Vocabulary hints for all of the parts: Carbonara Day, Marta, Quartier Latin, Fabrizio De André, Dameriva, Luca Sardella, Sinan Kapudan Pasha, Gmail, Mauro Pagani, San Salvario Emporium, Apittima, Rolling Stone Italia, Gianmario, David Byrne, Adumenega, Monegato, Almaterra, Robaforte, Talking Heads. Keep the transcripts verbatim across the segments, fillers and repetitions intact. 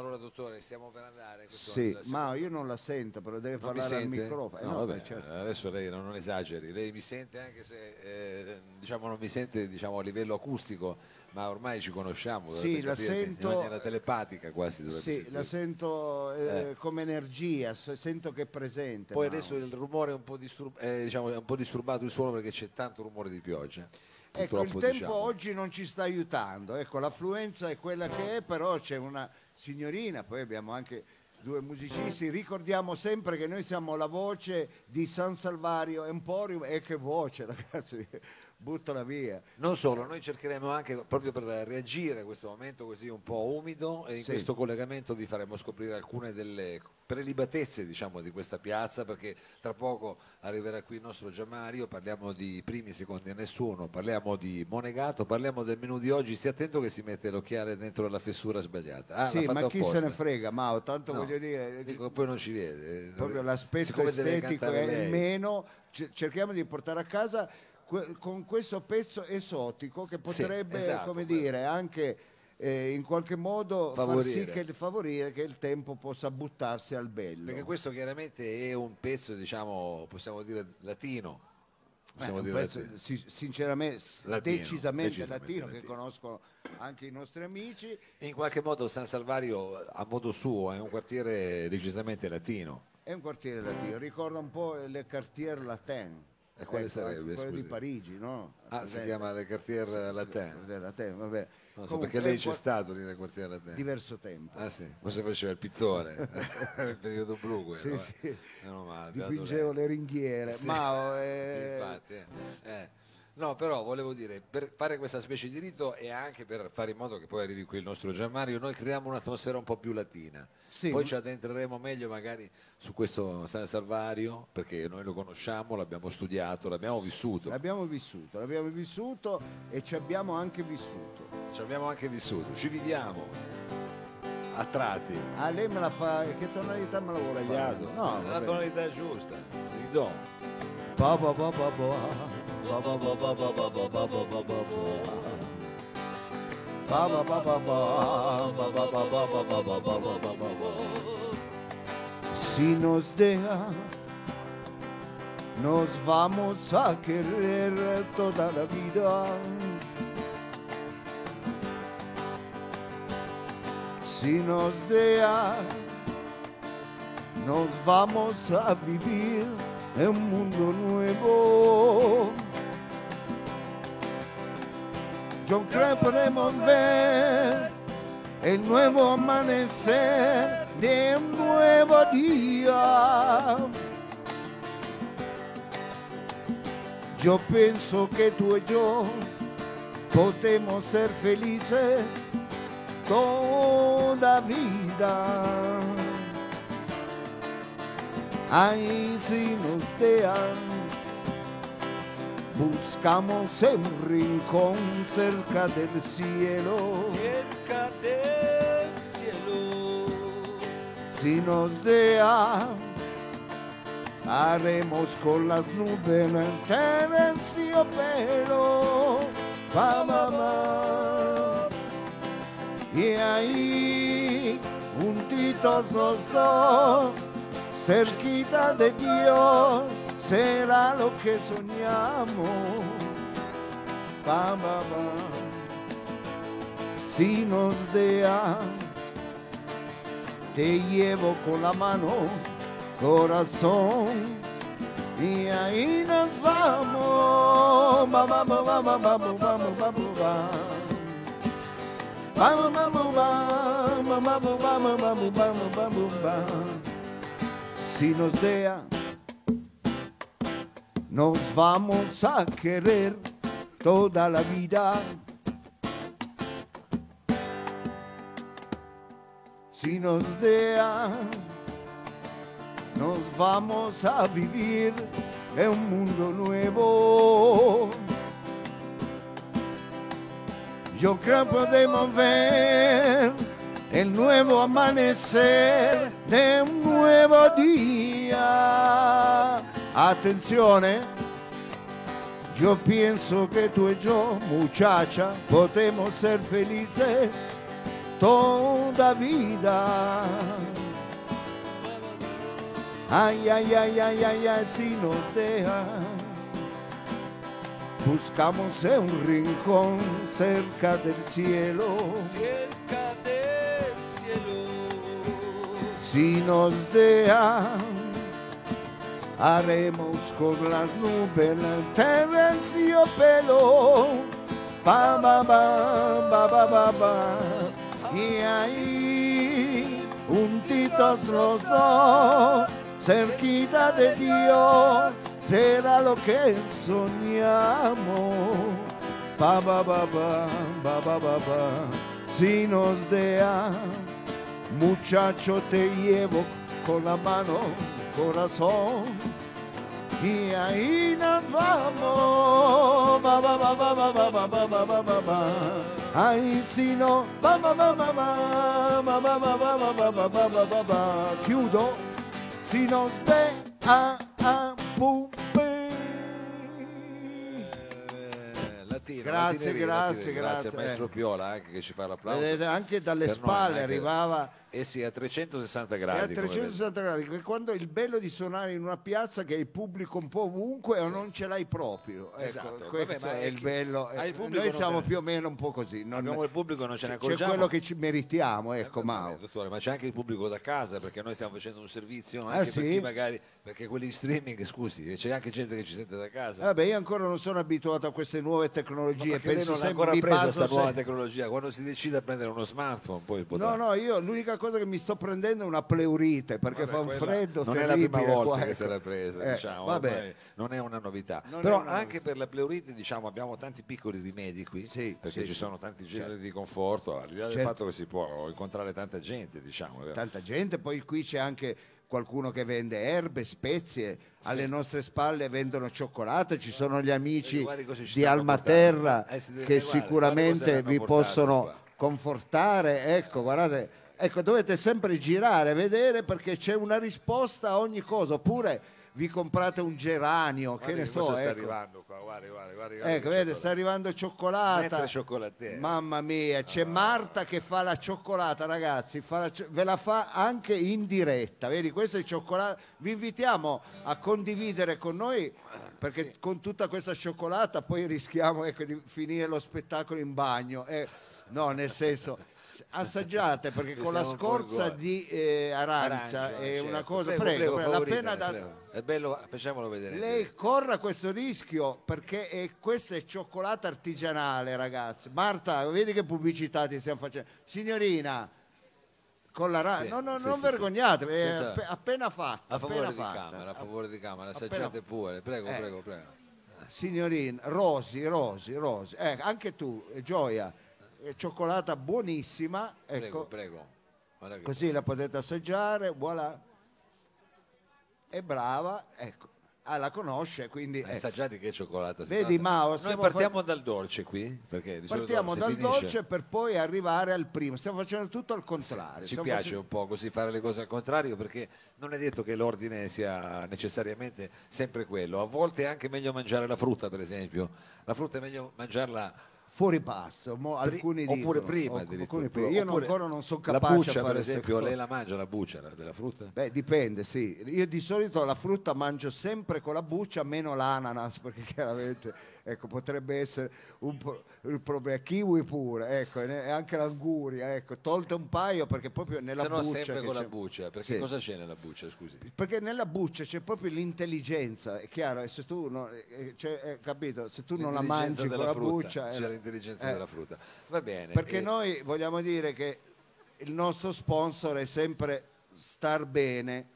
Allora dottore, stiamo per andare. Sì, ma io non la sento, però deve non parlare al microfono. No, no, vabbè, certo. Adesso lei non, non esageri, lei mi sente anche se eh, diciamo non mi sente diciamo a livello acustico, ma ormai ci conosciamo. Sì, la sento in maniera telepatica quasi. Sì, sentire. La sento eh, eh. come energia, sento che è presente. Poi ma... adesso il rumore è un po' disturb- eh, diciamo, è un po' disturbato il suono perché c'è tanto rumore di pioggia. Purtroppo, ecco, il tempo diciamo. oggi non ci sta aiutando, ecco, l'affluenza è quella che è, però c'è una signorina, poi abbiamo anche due musicisti, ricordiamo sempre che noi siamo la voce di San Salvario Emporium, e che voce ragazzi, buttala via. Non solo, noi cercheremo anche, proprio per reagire a questo momento così un po' umido, e in sì. questo collegamento vi faremo scoprire alcune delle prelibatezze diciamo di questa piazza, perché tra poco arriverà qui il nostro Gianmario, parliamo di primi, secondi a nessuno, parliamo di Monegato, parliamo del menù di oggi, stia attento che si mette l'occhiale dentro la fessura sbagliata. Ah, sì, ma chi apposta. se ne frega, Mao, tanto no, voglio dire... Dico, poi non ci vede. Proprio l'aspetto estetico è meno, cerchiamo di portare a casa... con questo pezzo esotico che potrebbe, sì, esatto, come dire, anche eh, in qualche modo favorire. far sì che, favorire che il tempo possa buttarsi al bello. Perché questo chiaramente è un pezzo, diciamo, possiamo dire latino. Possiamo eh, dire pezzo, latino. Si, sinceramente, latino, decisamente, decisamente latino, latino, che conoscono anche i nostri amici. In qualche modo San Salvario, a modo suo, è un quartiere decisamente latino. È un quartiere latino, ricorda un po' le quartier latin. E quale ecco, sarebbe? Quello scusi. di Parigi, no? Ah, si chiama le Quartier Latin. Latin, vabbè. No, so perché lei c'è stato lì nel Quartier Latin. Diverso tempo. Ah sì, forse faceva il pittore, nel periodo blu quello. Sì, eh. sì. Meno male. Dipingevo le ringhiere. Sì. Ma... Eh... Infatti, eh. Eh. No, però volevo dire, per fare questa specie di rito e anche per fare in modo che poi arrivi qui il nostro Gianmario, noi creiamo un'atmosfera un po' più latina. Sì. Poi ci addentreremo meglio magari su questo San Salvario, perché noi lo conosciamo, l'abbiamo studiato, l'abbiamo vissuto. L'abbiamo vissuto, l'abbiamo vissuto e ci abbiamo anche vissuto. Ci abbiamo anche vissuto, ci viviamo a tratti. Ah, lei me la fa, che tonalità me la vuole sbagliato? No, la tonalità giusta, di do. Pa, pa, pa, pa, pa. Ba ba ba ba ba ba ba ba ba ba ba ba ba ba ba ba ba. Si nos deja, nos vamos a querer toda la vida. Si nos deja, nos vamos a vivir en un mundo nuevo. Yo creo que podemos ver el nuevo amanecer de un nuevo día. Yo pienso que tú y yo podemos ser felices toda vida. Ay, si nos dejan, buscamos un rincón cerca del cielo, cerca del cielo. Si nos deja, haremos con las nubes terciopelo, mamá. Y ahí, juntitos los dos, cerquita de Dios, será lo que soñamos. Pa, pa, pa. Si nos dejas, te llevo con la mano, corazón, y ahí nos vamos. Vamos, vamos, vamos, vamos, vamos, vamos, vamos, vamos, vamos, vamos, vamos, vamos, vamos. Si nos deja, nos vamos a querer toda la vida. Si nos deja, nos vamos a vivir en un mundo nuevo. Yo creo que podemos ver el nuevo amanecer de un nuevo día. Attenzione, yo pienso que tú y yo, muchacha, podemos ser felices toda vida. Ay, ay, ay, ay, ay, ay, si nos deja, buscamos en un rincón cerca del cielo, cerca del cielo. Si nos deja, haremos con las nubes el terciopelo. Ba, ba, ba, ba, ba, ba, ba. Y ahí, juntitos los dos, cerquita de Dios, será lo que soñamos. Ba, ba, ba, ba, ba, ba, ba, ba. Si nos deja, muchacho, te llevo con la mano, corazón, y ahí nos vamos. Ba, ba, ba, ba, ba, ba, ba, ba, ba, ba, ba. Ahí si no, ba, ba, ba, ba, ba, ba, ba, ba, ba, ba, ba, ba, ba, ba. Chiudo. Si nos ve a a pupe. Latino, grazie, latino, grazie, latino, grazie, grazie al maestro eh. Piola anche, che ci fa l'applauso. Eh, anche dalle per spalle noi, arrivava. Eh sì, a trecentosessanta gradi. E a trecentosessanta gradi, che quando il bello di suonare in una piazza che il pubblico un po' ovunque sì. O non ce l'hai proprio. Ecco, esatto. Questo vabbè, è il bello. Ecco. Noi siamo più o meno un po' così. Non abbiamo il pubblico, non ce ne accorgiamo. C'è quello che ci meritiamo, ecco, eh, Mau. Dottore, ma c'è anche il pubblico da casa, perché noi stiamo facendo un servizio anche ah, sì? per chi magari, perché quelli in streaming, scusi, c'è anche gente che ci sente da casa. Vabbè, io ancora non sono abituato a queste nuove tecnologie. Ma penso non ancora mi preso questa nuova tecnologia. Quando si decide a prendere uno smartphone, poi potrà. No, no, io l'unica cosa che mi sto prendendo è una pleurite, perché vabbè, fa un freddo non terribile. Non è la prima volta qua, che sarà presa, eh, diciamo, vabbè. Non è una novità. Non Però una anche novità. Per la pleurite, diciamo, abbiamo tanti piccoli rimedi qui, sì, perché sì, ci sì. sono tanti generi certo. di conforto, al di là del certo. fatto che si può incontrare tanta gente, diciamo. Vero? Tanta gente, poi qui c'è anche qualcuno che vende erbe, spezie, sì. alle nostre spalle vendono cioccolato, ci sono gli amici di Almaterra eh, si che guarda, sicuramente vi possono qua. confortare, ecco, guardate. Ecco, dovete sempre girare, vedere, perché c'è una risposta a ogni cosa. Oppure vi comprate un geranio, guarda, che ne so. Ecco. Sta arrivando qua, guarda, guarda, guarda, guarda ecco, vede, sta arrivando cioccolata. Mamma mia, c'è ah. Marta che fa la cioccolata, ragazzi, fa la, ve la fa anche in diretta. Vedi, questo è cioccolato. Vi invitiamo a condividere con noi, perché sì. con tutta questa cioccolata poi rischiamo, ecco, di finire lo spettacolo in bagno. Eh, no, nel senso. Assaggiate, perché con la scorza di eh, arancia, arancia è certo. una cosa prego, prego, prego, prego, prego, la pena prego. Da... è bello, facciamolo vedere. Lei corra questo rischio, perché è, questa è cioccolata artigianale, ragazzi. Marta, vedi che pubblicità ti stiamo facendo, signorina con la sì, no, no, sì, non sì, vergognate sì. È senza... appena fatta, a favore, appena di, fatta. Camera, a favore di camera, assaggiate appena... pure prego, eh. prego, prego signorina, Rosi, Rosi, Rosi eh, anche tu, Gioia. Cioccolata buonissima, ecco. Prego, prego. Guarda che così bello. La potete assaggiare, voilà. È brava, ecco. Ah, la conosce, quindi ecco. Assaggiate che cioccolata. Vedi, Mao, noi partiamo fa... dal dolce qui, perché partiamo dal finisce... dolce per poi arrivare al primo. Stiamo facendo tutto al contrario. Sì, ci piace facendo... un po' così fare le cose al contrario, perché non è detto che l'ordine sia necessariamente sempre quello. A volte è anche meglio mangiare la frutta, per esempio. La frutta è meglio mangiarla fuori pasto, mo, alcuni Pri, oppure prima, alcuni prima. Io oppure ancora non sono capace. La buccia, a fare per esempio, lei la mangia la buccia della frutta? Beh, dipende, sì. Io di solito la frutta mangio sempre con la buccia, meno l'ananas, perché chiaramente ecco, potrebbe essere un problema. Kiwi pure, ecco, e anche l'anguria, ecco, tolte un paio, perché proprio nella buccia. Se no, buccia sempre con la buccia, perché sì. cosa c'è nella buccia, scusi? Perché nella buccia c'è proprio l'intelligenza, è chiaro, e se tu non, cioè, eh, capito, se tu non la mangi con la frutta, buccia. Cioè, eh, Eh, della frutta. Va bene, perché e... noi vogliamo dire che il nostro sponsor è sempre star bene.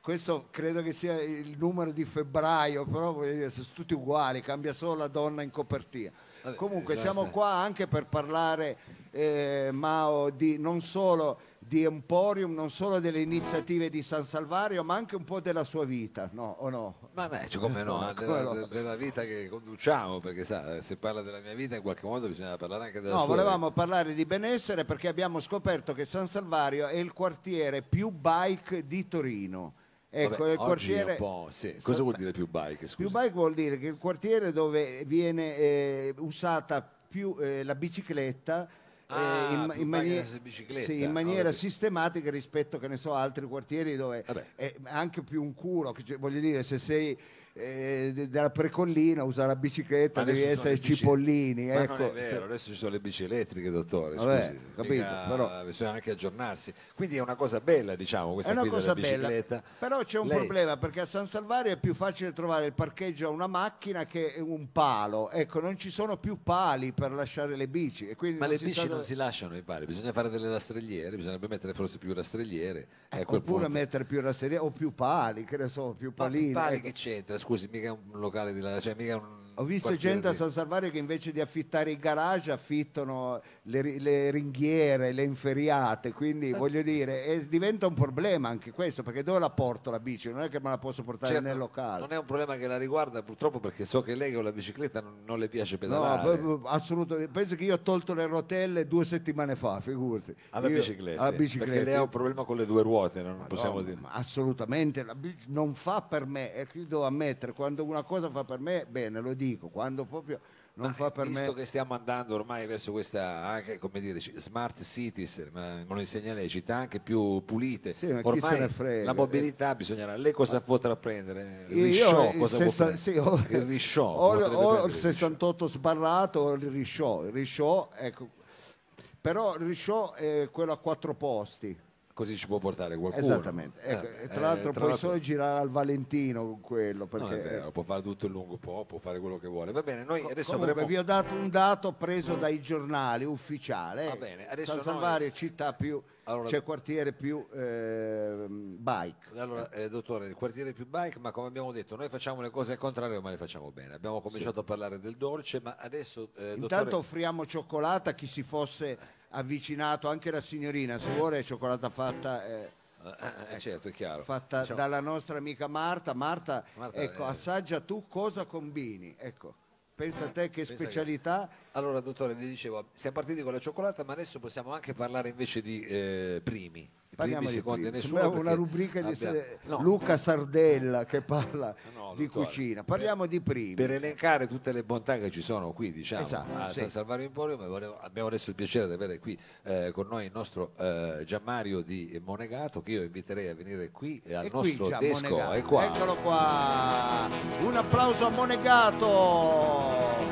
Questo credo che sia il numero di febbraio, però voglio dire, sono tutti uguali, cambia solo la donna in copertina. Vabbè, comunque esatto. Siamo qua anche per parlare eh, Mao, di non solo di Emporium, non solo delle iniziative di San Salvario, ma anche un po' della sua vita, no? O no? Ma beh, cioè, come no, come della, no? della vita che conduciamo, perché sa, se parla della mia vita in qualche modo bisogna parlare anche della no, sua. No, volevamo vita. Parlare di benessere, perché abbiamo scoperto che San Salvario è il quartiere più bike di Torino. Ecco, vabbè, il quartiere... un po', sì. Cosa vuol dire più bike? Scusa? Più bike vuol dire che è il quartiere dove viene eh, usata più eh, la bicicletta ah, eh, in, in, mani- sì, in maniera oh, sistematica rispetto, che ne so, a altri quartieri dove vabbè. È anche più un culo, che, voglio dire, se sei eh, dalla precollina usare la bicicletta ma devi essere bici- cipollini, ma ecco. Non è vero, adesso ci sono le bici elettriche, dottore, vabbè, scusi, capito, mica, però. Bisogna anche aggiornarsi, quindi è una cosa bella, diciamo, questa qui della bicicletta, bella. Però c'è un Lei... problema, perché a San Salvario è più facile trovare il parcheggio a una macchina che un palo, ecco, non ci sono più pali per lasciare le bici e quindi ma le bici sta... non si lasciano i pali, bisogna fare delle rastrelliere, bisognerebbe mettere forse più rastrelliere eh, oppure punto... mettere più rastrelliere o più pali, che ne so, più palini, ma pali, ecco. Che c'entra, scusi, mica è un locale di là, cioè mica un... Ho visto gente a San Salvario che invece di affittare i garage affittano le, le ringhiere, le inferiate, quindi voglio dire, è, diventa un problema anche questo, perché dove la porto la bici? Non è che me la posso portare, certo, nel locale. Non è un problema che la riguarda, purtroppo, perché so che lei con la bicicletta non, non le piace pedalare. No, assolutamente. Penso che io ho tolto le rotelle due settimane fa, figurati. Alla io, bicicletta, alla bicicletta. Perché lei ha un problema con le due ruote, non Madonna, possiamo dire. Assolutamente, la bici non fa per me, e qui devo ammettere, quando una cosa fa per me, bene, lo dico. Dico, quando proprio non ma fa per visto me, visto che stiamo andando ormai verso questa anche, come dire, smart cities, me lo insegna lei, città anche più pulite, sì, ma ormai chi se ne frega. La mobilità bisognerà, lei cosa ma... potrà prendere? Il risciò, io cosa sessa... può sì, ho... il risciò o, o il sessantotto il sbarrato o il risciò, il risciò, ecco, però il risciò è quello a quattro posti. Così ci può portare qualcuno. Esattamente. Ecco, eh, tra l'altro eh, tra puoi l'altro... solo girare al Valentino con quello. Perché... No, è vero, può fare tutto il lungo po', può fare quello che vuole. Va bene, noi adesso comunque avremo... vi ho dato un dato preso mm. dai giornali ufficiali. Va bene, adesso San Salvario noi... città più... Allora, c'è quartiere più eh, bike. Allora, eh, dottore, il quartiere più bike, ma come abbiamo detto, noi facciamo le cose al contrario, ma le facciamo bene. Abbiamo cominciato sì. a parlare del dolce, ma adesso... Eh, Intanto dottore... offriamo cioccolata a chi si fosse avvicinato, anche la signorina, se vuole, cioccolata fatta... Eh, eh, certo, è chiaro. Fatta diciamo... dalla nostra amica Marta. Marta, Marta ecco, eh, assaggia tu cosa combini, ecco. Pensa a te che Pensa specialità. Che... Allora, dottore, vi dicevo, siamo partiti con la cioccolata, ma adesso possiamo anche parlare invece di eh, primi. Parliamo di primi. Nessuno una rubrica abbia... di se... no. Luca Sardella che parla no, no, di dottore, cucina. Parliamo per, di primi. Per elencare tutte le bontà che ci sono qui, diciamo, esatto, a sì. San Salvario Emporium, abbiamo adesso il piacere di avere qui eh, con noi il nostro eh, Gianmario di Monegato, che io inviterei a venire qui eh, al e nostro qui, desco. È qua. Eccolo qua. Un applauso a Monegato.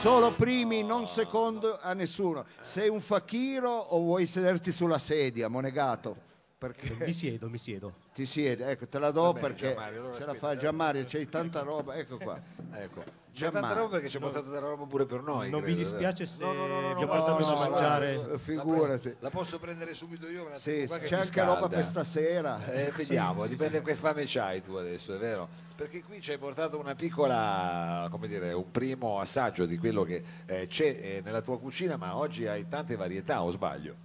Solo primi, non secondo a nessuno. Sei un fakiro o vuoi sederti sulla sedia, Monegato? Perché... Mi siedo, mi siedo. Ti siedi, ecco, te la do bene, perché Gianmario, allora ce la fa Gianmario, c'hai tanta roba, ecco qua. Ecco. C'è tanta roba che ci ha no. portato della roba pure per noi. Non credo, vi dispiace se no, no, no, no, vi ho portato no, no, da mangiare? No, figurati. La, la posso prendere subito io? La sì, qua che c'è anche scalda. Roba per stasera. Eh, vediamo, sì, dipende sì, che fame c'hai tu adesso, è vero? Perché qui ci hai portato una piccola, come dire, un primo assaggio di quello che eh, c'è eh, nella tua cucina, ma oggi hai tante varietà, o sbaglio?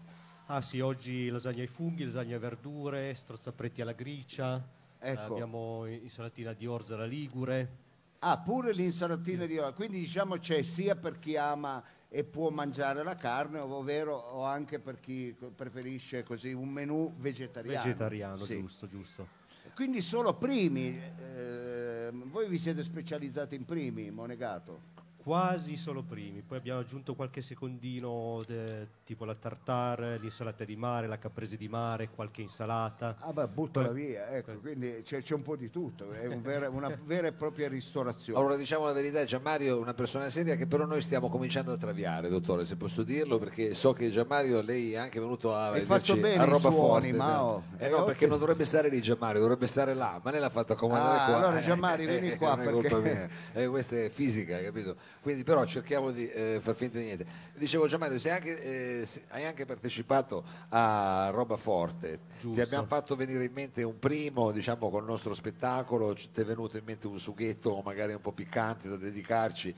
Ah sì, oggi lasagna ai funghi, lasagna a verdure, strozzapreti alla gricia, ecco. Abbiamo insalatina di orzola ligure. Ah, pure l'insalatina di orzola, quindi diciamo c'è sia per chi ama e può mangiare la carne, ovvero o anche per chi preferisce così un menù vegetariano. Vegetariano, sì. giusto, giusto. Quindi solo primi, eh, voi vi siete specializzati in primi, Monegato? Quasi solo primi, poi abbiamo aggiunto qualche secondino de, tipo la tartare, l'insalata di mare, la caprese di mare, qualche insalata. Ah beh, buttala via, ecco, quindi c'è, c'è un po' di tutto, è un vera, una vera e propria ristorazione. Allora diciamo la verità, Gianmario è una persona seria che però noi stiamo cominciando a traviare, dottore, se posso dirlo, perché so che Gianmario lei è anche venuto a vederci a Robaforte. Oh. Eh eh no, perché non dovrebbe stare lì Gianmario, dovrebbe stare là, ma lei l'ha fatto comandare ah, qua. Allora Gianmario eh, vieni eh, qua perché... Eh, questa è fisica, capito? Quindi però cerchiamo di eh, far finta di niente. Dicevo Gianmario, sei anche, eh, hai anche partecipato a Robaforte. Giusto. Ti abbiamo fatto venire in mente un primo, diciamo, col nostro spettacolo, ci ti è venuto in mente un sughetto magari un po' piccante da dedicarci,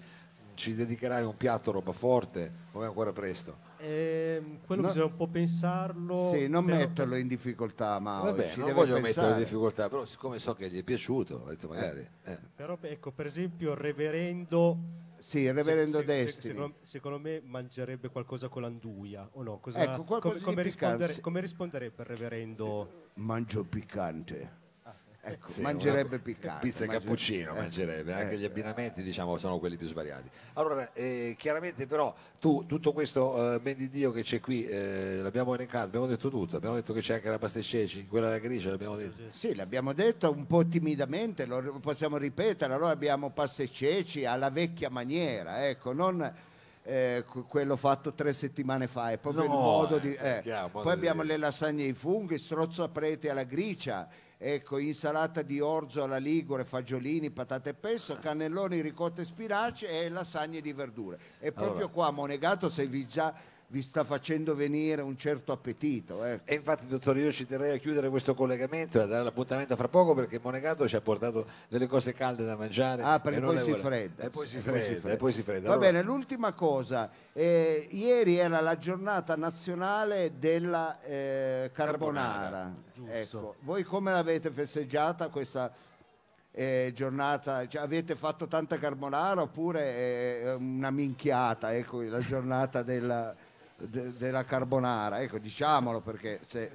ci dedicherai un piatto Robaforte o è ancora presto? Eh, quello no. bisogna un po' pensarlo, sì, non però... metterlo in difficoltà, ma non deve voglio pensare. Metterlo in difficoltà, però siccome so che gli è piaciuto ho detto magari eh. Eh. Però ecco, per esempio il reverendo Sì, il reverendo se, Destini. Se, secondo, secondo me mangerebbe qualcosa con l'anduia, o no? Cosa, ecco, come, come, rispondere, come risponderebbe il reverendo? Mangio piccante. Ah, Ecco, sì, mangerebbe piccante, pizza e mangerebbe, cappuccino, eh, mangerebbe, anche eh, gli abbinamenti, diciamo, sono quelli più svariati. Allora, eh, chiaramente però tu tutto questo eh, men di Dio che c'è qui, eh, l'abbiamo elencato, abbiamo detto tutto, abbiamo detto che c'è anche la pasticceria, quella alla gricia, l'abbiamo detto. Sì, l'abbiamo detto un po' timidamente, lo possiamo ripetere, allora abbiamo pasticceria alla vecchia maniera, ecco, non Eh, quello fatto tre settimane fa è proprio no, il modo di eh. chiaro, poi modo abbiamo di le lasagne ai funghi, strozzo a prete alla gricia, ecco, insalata di orzo alla ligure, fagiolini, patate e pesto, cannelloni, ricotta e spinaci e lasagne di verdure. E proprio allora, qua a Monegato se vi già vi sta facendo venire un certo appetito. Eh. E infatti, dottore, io ci terrei a chiudere questo collegamento e a dare l'appuntamento fra poco, perché Monegato ci ha portato delle cose calde da mangiare. Ah, perché poi si fredda. E poi si fredda, e poi si fredda. Va allora... bene, l'ultima cosa. Eh, ieri era la giornata nazionale della eh, carbonara. carbonara. Ecco, voi come l'avete festeggiata questa Eh, giornata, cioè, avete fatto tanta carbonara oppure eh, una minchiata, ecco, la giornata della, de, della carbonara, ecco, diciamolo, perché se...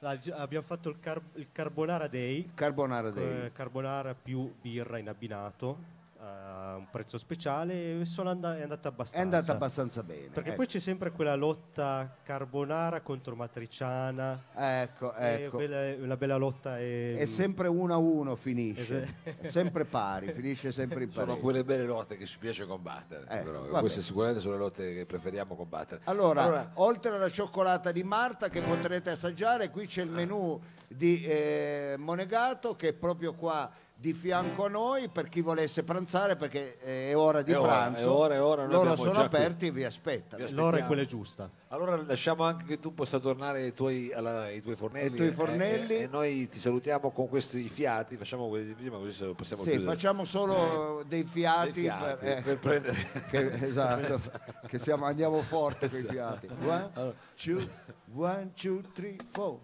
abbiamo fatto il, car- il Carbonara Day, Carbonara Day. Eh, carbonara più birra in abbinato a un prezzo speciale, sono and- è andata abbastanza è andata abbastanza bene, perché ecco, poi c'è sempre quella lotta carbonara contro matriciana, ecco, ecco. Una bella, una bella lotta è, è sempre uno a uno, finisce è sempre pari, finisce sempre in pari. Sono quelle belle lotte che ci piace combattere, eh, però. Queste sicuramente sono le lotte che preferiamo combattere. Allora, allora, oltre alla cioccolata di Marta che potrete assaggiare, qui c'è il menù di eh, Monegato, che è proprio qua di fianco a noi, per chi volesse pranzare, perché è ora di è pranzo, è ora, è ora, loro sono aperti e vi aspettano. L'ora è quella giusta. Allora lasciamo anche che tu possa tornare ai tuoi, alla, ai tuoi fornelli, ai tuoi fornelli. Eh, eh, e noi ti salutiamo con questi fiati, facciamo quelli di prima, così possiamo sì, chiudere. Facciamo solo dei fiati, dei fiati per, eh, per prendere che, esatto, che siamo, andiamo forte con i fiati. One, two, one, two, three, four.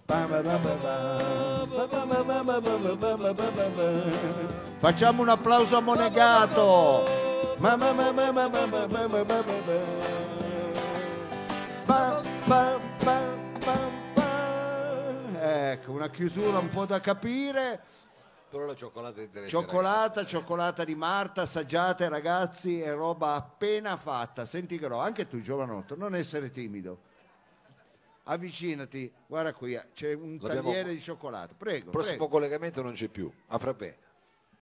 Facciamo un applauso a Monegato. Ecco, una chiusura un po' da capire. Però la cioccolata è interessante. Cioccolata, ragazzi, cioccolata di Marta, assaggiate ragazzi, è roba appena fatta. Senti però, anche tu giovanotto, non essere timido. Avvicinati, guarda qui, c'è un tagliere di cioccolato. Prego. Il prossimo prego. collegamento non c'è più, a frappè.